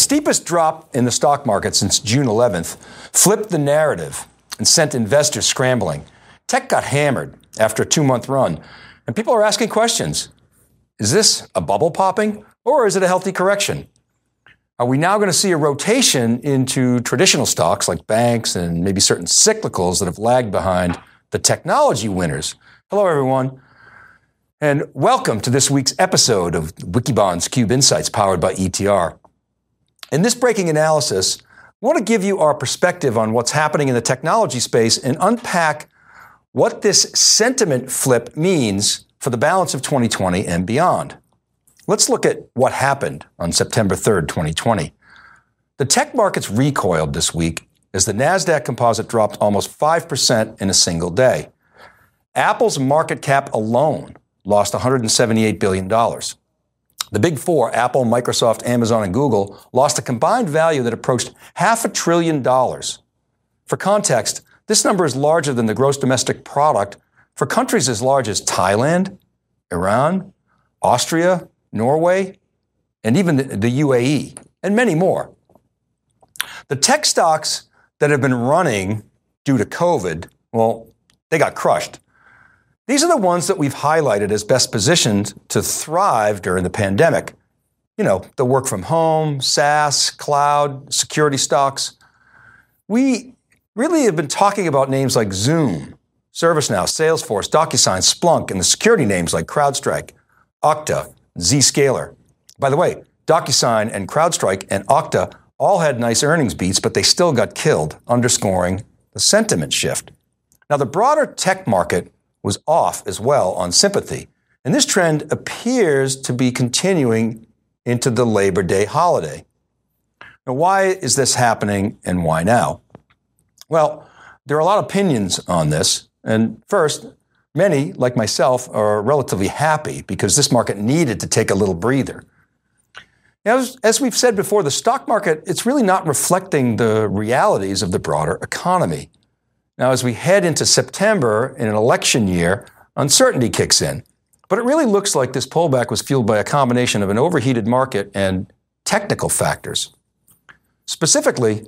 steepest drop in the stock market since June 11th flipped the narrative and sent investors scrambling. Tech got hammered after a 2-month run, and people are asking questions. Is this a bubble popping, or is it a healthy correction? Are we now going to see a rotation into traditional stocks like banks and maybe certain cyclicals that have lagged behind the technology winners? Hello, everyone, and welcome to this week's episode of Wikibon's Cube Insights powered by ETR. In this breaking analysis, I want to give you our perspective on what's happening in the technology space and unpack what this sentiment flip means for the balance of 2020 and beyond. Let's look at what happened on September 3rd, 2020. The tech markets recoiled this week as the NASDAQ composite dropped almost 5% in a single day. Apple's market cap alone lost $178 billion. The big four, Apple, Microsoft, Amazon, and Google, lost a combined value that approached $500 billion. For context, this number is larger than the gross domestic product for countries as large as Thailand, Iran, Austria, Norway, and even the UAE, and many more. The tech stocks that have been running due to COVID, well, they got crushed. These are the ones that we've highlighted as best positioned to thrive during the pandemic. You know, the work from home, SaaS, cloud, security stocks. We really have been talking about names like Zoom, ServiceNow, Salesforce, DocuSign, Splunk, and the security names like CrowdStrike, Okta, Zscaler. By the way, DocuSign and CrowdStrike and Okta all had nice earnings beats, but they still got killed, underscoring the sentiment shift. Now, the broader tech market was off as well on sympathy, and this trend appears to be continuing into the Labor Day holiday. Now, why is this happening and why now? Well, there are a lot of opinions on this, and first, many, like myself, are relatively happy because this market needed to take a little breather. As we've said before, the stock market, it's really not reflecting the realities of the broader economy. Now, as we head into September in an election year, uncertainty kicks in. But it really looks like this pullback was fueled by a combination of an overheated market and technical factors. Specifically,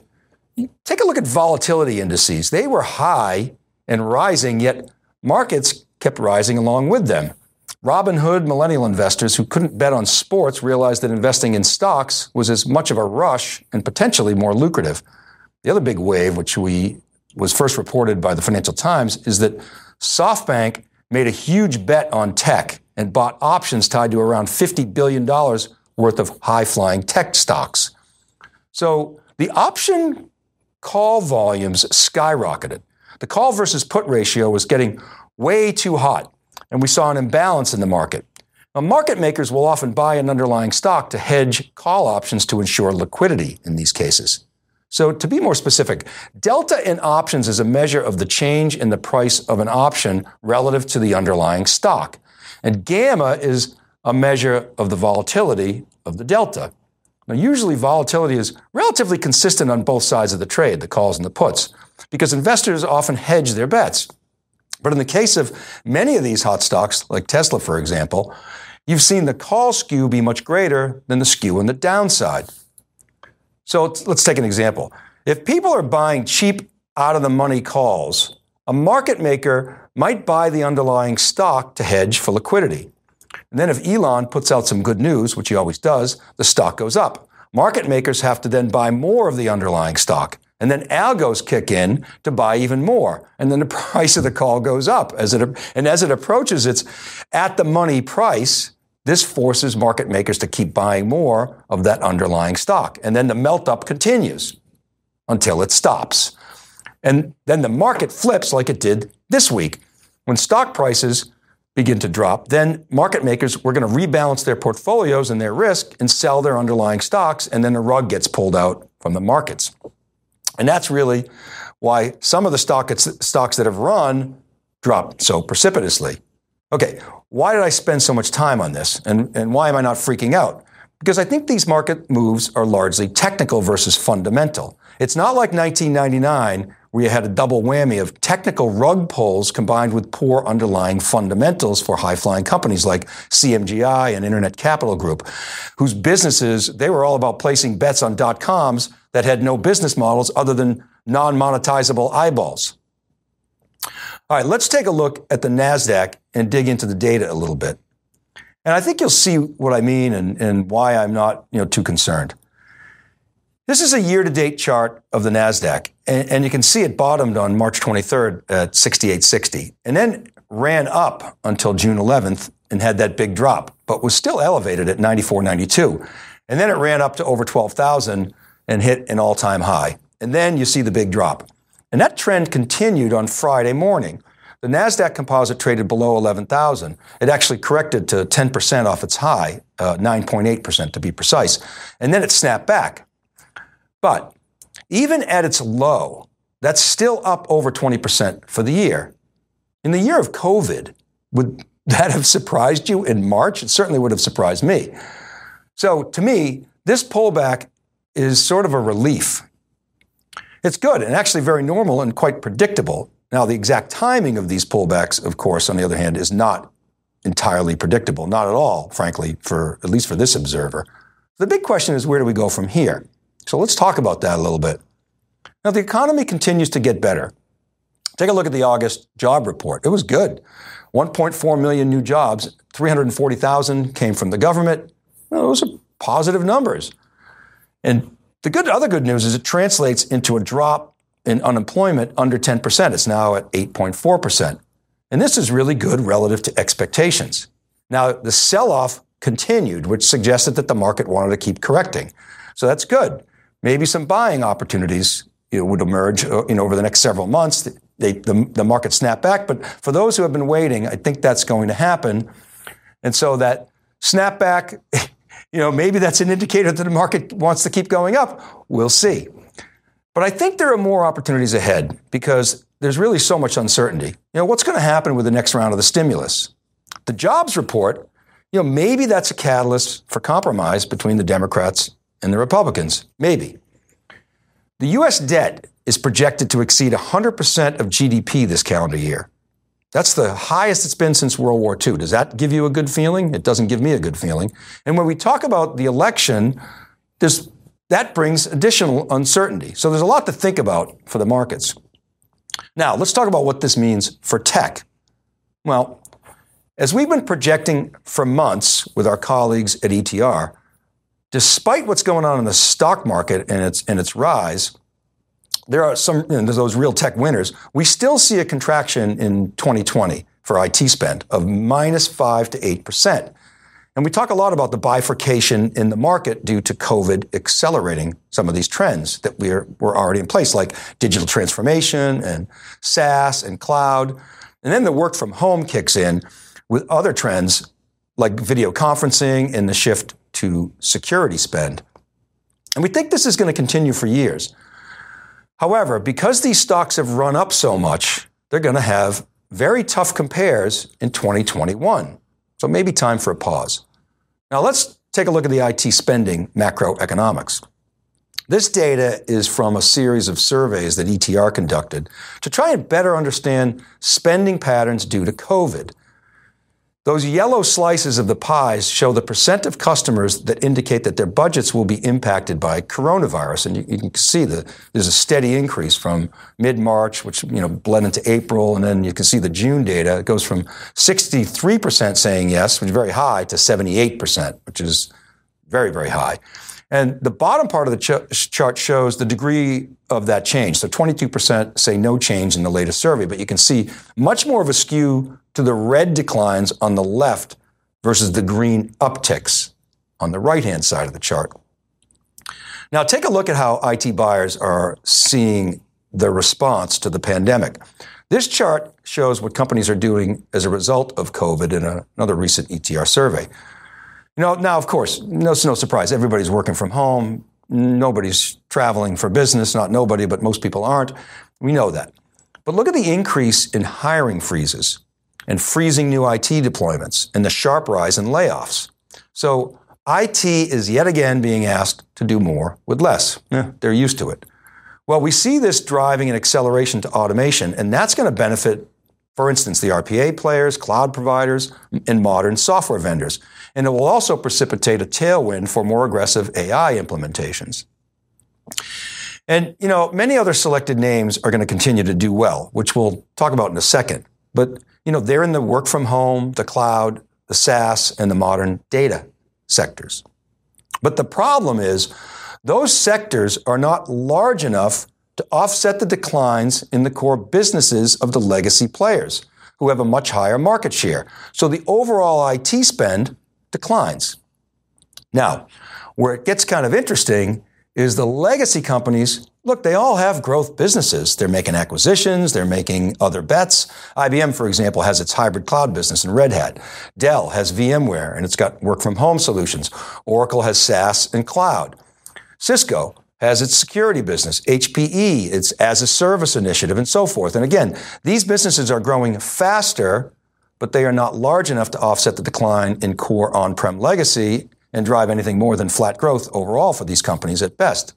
take a look at volatility indices. They were high and rising, yet markets kept rising along with them. Robinhood millennial investors who couldn't bet on sports realized that investing in stocks was as much of a rush and potentially more lucrative. The other big wave, which was first reported by the Financial Times, is that SoftBank made a huge bet on tech and bought options tied to around $50 billion worth of high-flying tech stocks. So the option call volumes skyrocketed. The call versus put ratio was getting way too hot, and we saw an imbalance in the market. Now, market makers will often buy an underlying stock to hedge call options to ensure liquidity in these cases. So to be more specific, delta in options is a measure of the change in the price of an option relative to the underlying stock. And gamma is a measure of the volatility of the delta. Now, usually volatility is relatively consistent on both sides of the trade, the calls and the puts, because investors often hedge their bets. But in the case of many of these hot stocks, like Tesla, for example, you've seen the call skew be much greater than the skew on the downside. So let's take an example. If people are buying cheap, out-of-the-money calls, a market maker might buy the underlying stock to hedge for liquidity. And then if Elon puts out some good news, which he always does, the stock goes up. Market makers have to then buy more of the underlying stock. And then algos kick in to buy even more. And then the price of the call goes up. As it approaches its at-the-money price, this forces market makers to keep buying more of that underlying stock. And then the melt-up continues until it stops. And then the market flips like it did this week. When stock prices begin to drop, then market makers were going to rebalance their portfolios and their risk and sell their underlying stocks, and then the rug gets pulled out from the markets. And that's really why some of the stocks that have run dropped so precipitously. Okay, why did I spend so much time on this? And why am I not freaking out? Because I think these market moves are largely technical versus fundamental. It's not like 1999 We had a double whammy of technical rug pulls combined with poor underlying fundamentals for high-flying companies like CMGI and Internet Capital Group, whose businesses, they were all about placing bets on dot-coms that had no business models other than non-monetizable eyeballs. All right, let's take a look at the NASDAQ and dig into the data a little bit. And I think you'll see what I mean and why I'm not, too concerned. This is a year-to-date chart of the NASDAQ, and you can see it bottomed on March 23rd at 68.60, and then ran up until June 11th and had that big drop, but was still elevated at 94.92. And then it ran up to over 12,000 and hit an all-time high. And then you see the big drop. And that trend continued on Friday morning. The NASDAQ composite traded below 11,000. It actually corrected to 10% off its high, 9.8% to be precise, and then it snapped back. But even at its low, that's still up over 20% for the year. In the year of COVID, would that have surprised you in March? It certainly would have surprised me. So to me, this pullback is sort of a relief. It's good and actually very normal and quite predictable. Now, the exact timing of these pullbacks, of course, on the other hand, is not entirely predictable. Not at all, frankly, at least for this observer. The big question is, where do we go from here? So let's talk about that a little bit. Now, the economy continues to get better. Take a look at the August job report. It was good. 1.4 million new jobs, 340,000 came from the government. Well, those are positive numbers. And the other good news is it translates into a drop in unemployment under 10%. It's now at 8.4%. And this is really good relative to expectations. Now, the sell-off continued, which suggested that the market wanted to keep correcting. So that's good. Maybe some buying opportunities would emerge over the next several months. The market snapped back. But for those who have been waiting, I think that's going to happen. And so that snapback, maybe that's an indicator that the market wants to keep going up. We'll see. But I think there are more opportunities ahead because there's really so much uncertainty. What's going to happen with the next round of the stimulus? The jobs report, maybe that's a catalyst for compromise between the Democrats and the Republicans. Maybe. The U.S. debt is projected to exceed 100% of GDP this calendar year. That's the highest it's been since World War II. Does that give you a good feeling? It doesn't give me a good feeling. And when we talk about the election, that brings additional uncertainty. So there's a lot to think about for the markets. Now, let's talk about what this means for tech. Well, as we've been projecting for months with our colleagues at ETR, despite what's going on in the stock market and its rise, there are some those real tech winners. We still see a contraction in 2020 for IT spend of minus 5% to 8%. And we talk a lot about the bifurcation in the market due to COVID accelerating some of these trends that were already in place, like digital transformation and SaaS and cloud. And then the work from home kicks in with other trends like video conferencing and the shift to security spend. And we think this is going to continue for years. However, because these stocks have run up so much, they're going to have very tough compares in 2021. So maybe time for a pause. Now let's take a look at the IT spending macroeconomics. This data is from a series of surveys that ETR conducted to try and better understand spending patterns due to COVID. Those yellow slices of the pies show the percent of customers that indicate that their budgets will be impacted by coronavirus. And you can see there's a steady increase from mid-March, which bled into April. And then you can see the June data. It goes from 63% saying yes, which is very high, to 78%, which is very, very high. And the bottom part of the chart shows the degree of that change. So 22% say no change in the latest survey, but you can see much more of a skew to the red declines on the left versus the green upticks on the right-hand side of the chart. Now take a look at how IT buyers are seeing the response to the pandemic. This chart shows what companies are doing as a result of COVID in another recent ETR survey. Now, of course, it's no surprise. Everybody's working from home. Nobody's traveling for business. Not nobody, but most people aren't. We know that. But look at the increase in hiring freezes and freezing new IT deployments and the sharp rise in layoffs. So IT is yet again being asked to do more with less. They're used to it. Well, we see this driving an acceleration to automation, and that's going to benefit, for instance, the RPA players, cloud providers, and modern software vendors. And it will also precipitate a tailwind for more aggressive AI implementations. And, you know, many other selected names are going to continue to do well, which we'll talk about in a second. But, you know, they're in the work from home, the cloud, the SaaS, and the modern data sectors. But the problem is those sectors are not large enough to offset the declines in the core businesses of the legacy players who have a much higher market share. So the overall IT spend declines. Now, where it gets kind of interesting is the legacy companies, look, they all have growth businesses. They're making acquisitions. They're making other bets. IBM, for example, has its hybrid cloud business in Red Hat. Dell has VMware, and it's got work-from-home solutions. Oracle has SaaS and cloud. Cisco has its security business, HPE, its as-a-service initiative, and so forth. And again, these businesses are growing faster, but they are not large enough to offset the decline in core on-prem legacy and drive anything more than flat growth overall for these companies at best.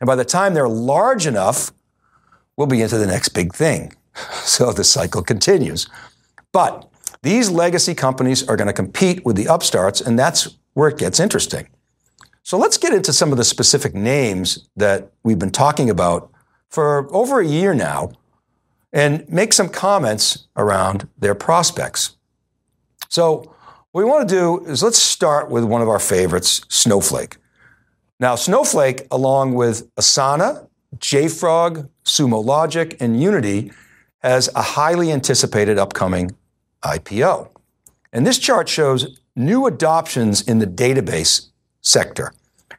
And by the time they're large enough, we'll be into the next big thing. So the cycle continues. But these legacy companies are going to compete with the upstarts, and that's where it gets interesting. So let's get into some of the specific names that we've been talking about for over a year now and make some comments around their prospects. So what we want to do is let's start with one of our favorites, Snowflake. Now, Snowflake, along with Asana, JFrog, Sumo Logic, and Unity, has a highly anticipated upcoming IPO. And this chart shows new adoptions in the database sector.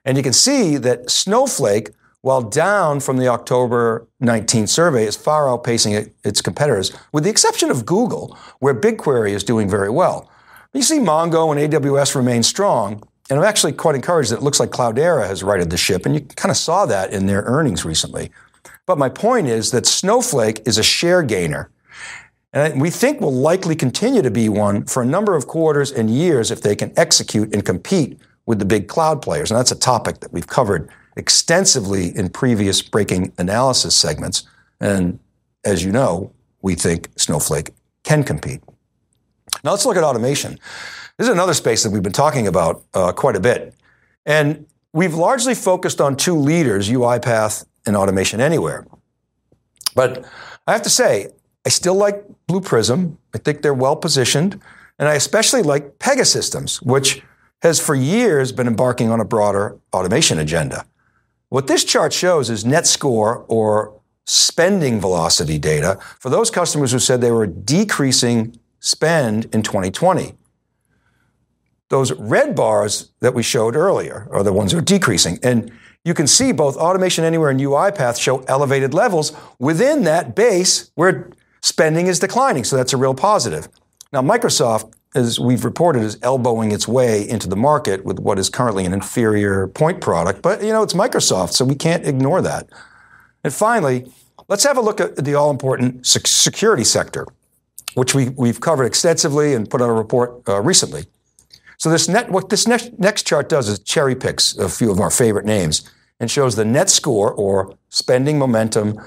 And you can see that Snowflake, while down from the October 19 survey, is far outpacing its competitors, with the exception of Google, where BigQuery is doing very well. You see Mongo and AWS remain strong, and I'm actually quite encouraged that it looks like Cloudera has righted the ship, and you kind of saw that in their earnings recently. But my point is that Snowflake is a share gainer, and we think will likely continue to be one for a number of quarters and years if they can execute and compete with the big cloud players. And that's a topic that we've covered extensively in previous breaking analysis segments, and as you know, we think Snowflake can compete. Now let's look at automation. This is another space that we've been talking about quite a bit. And we've largely focused on two leaders, UiPath and Automation Anywhere. But I have to say, I still like Blue Prism. I think they're well positioned. And I especially like Pegasystems, which has for years been embarking on a broader automation agenda. What this chart shows is net score or spending velocity data for those customers who said they were decreasing spend in 2020. Those red bars that we showed earlier are the ones that are decreasing. And you can see both Automation Anywhere and UiPath show elevated levels within that base where spending is declining. So that's a real positive. Now, Microsoft, as we've reported, is elbowing its way into the market with what is currently an inferior point product. But, you know, it's Microsoft, so we can't ignore that. And finally, let's have a look at the all-important security sector, which we've covered extensively and put out a report recently. So this next chart does is cherry picks a few of our favorite names and shows the net score or spending momentum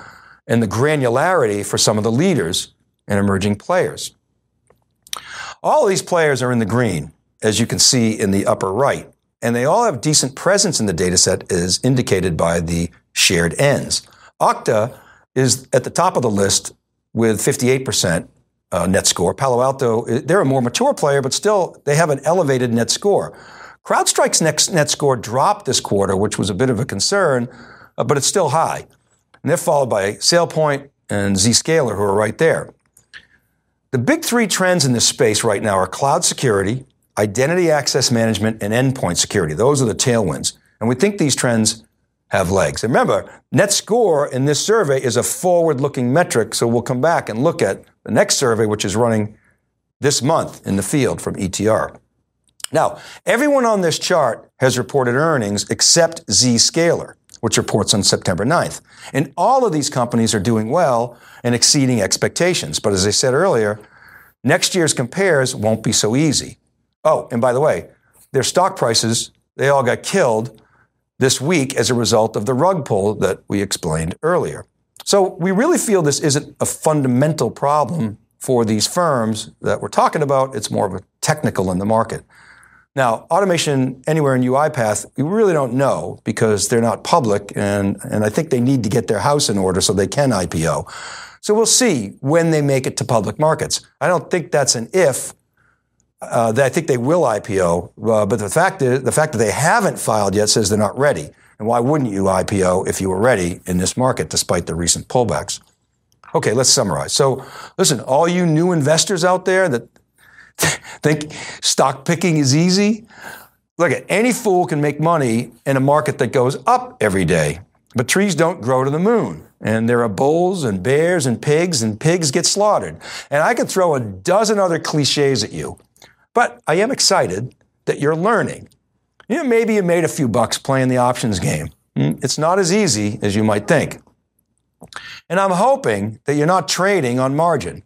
and the granularity for some of the leaders and emerging players. All of these players are in the green, as you can see in the upper right, and they all have decent presence in the data set as indicated by the shared ends. Okta is at the top of the list with 58%. Net score. Palo Alto, they're a more mature player, but still they have an elevated net score. CrowdStrike's net score dropped this quarter, which was a bit of a concern, but it's still high. And they're followed by SailPoint and Zscaler, who are right there. The big three trends in this space right now are cloud security, identity access management, and endpoint security. Those are the tailwinds. And we think these trends have legs. And remember, net score in this survey is a forward-looking metric, so we'll come back and look at the next survey, which is running this month in the field from ETR. Now, everyone on this chart has reported earnings except Zscaler, which reports on September 9th. And all of these companies are doing well and exceeding expectations. But as I said earlier, next year's compares won't be so easy. Oh, and by the way, their stock prices, they all got killed this week as a result of the rug pull that we explained earlier. So we really feel this isn't a fundamental problem for these firms that we're talking about. It's more of a technical in the market. Now, Automation Anywhere in UiPath, we really don't know because they're not public, and I think they need to get their house in order so they can IPO. So we'll see when they make it to public markets. I don't think that's an if. I think they will IPO, but the fact that they haven't filed yet says they're not ready. And why wouldn't you IPO if you were ready in this market despite the recent pullbacks? Okay, let's summarize. So listen, all you new investors out there that think stock picking is easy, look, any fool can make money in a market that goes up every day. But trees don't grow to the moon. And there are bulls and bears and pigs get slaughtered. And I could throw a dozen other cliches at you. But I am excited that you're learning. You know, maybe you made a few bucks playing the options game. It's not as easy as you might think. And I'm hoping that you're not trading on margin.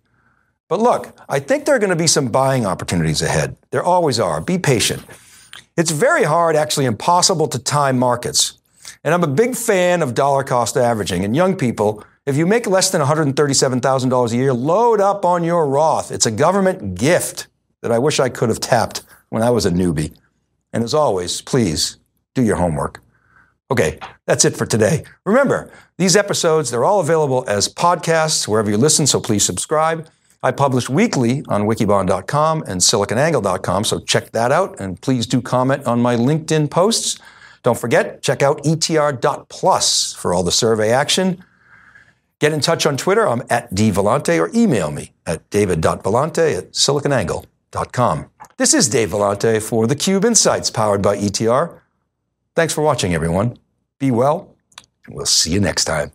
But look, I think there are going to be some buying opportunities ahead. There always are. Be patient. It's very hard, actually impossible, to time markets. And I'm a big fan of dollar cost averaging. And young people, if you make less than $137,000 a year, load up on your Roth. It's a government gift that I wish I could have tapped when I was a newbie. And as always, please do your homework. Okay, that's it for today. Remember, these episodes, they're all available as podcasts wherever you listen, so please subscribe. I publish weekly on Wikibon.com and SiliconAngle.com, so check that out. And please do comment on my LinkedIn posts. Don't forget, check out etr.plus for all the survey action. Get in touch on Twitter. I'm at dvellante, or email me at david.vellante@siliconangle.com. This is Dave Vellante for theCUBE Insights powered by ETR. Thanks for watching, everyone. Be well, and we'll see you next time.